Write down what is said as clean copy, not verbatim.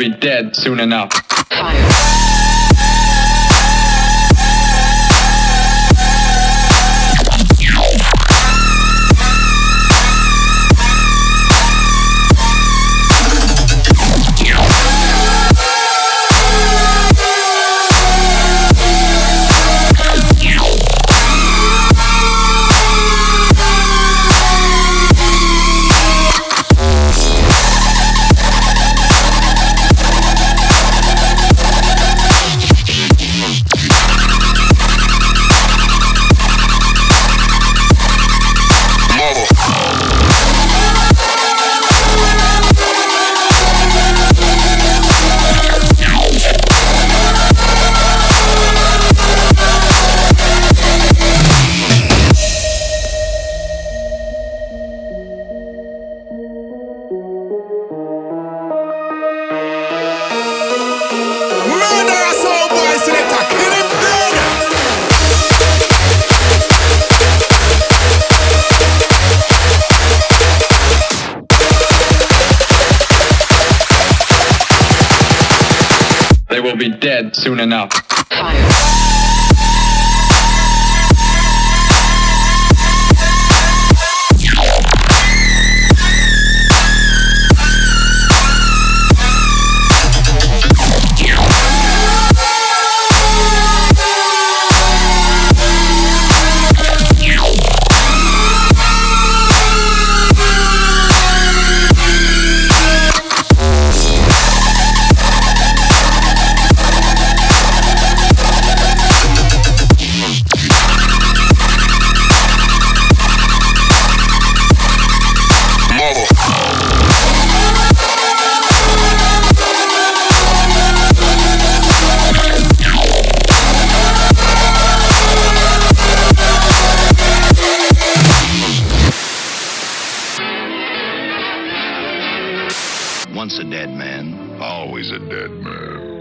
you'll be dead soon enough. Fire. They will be dead soon enough. Fire. Once a dead man, always a dead man.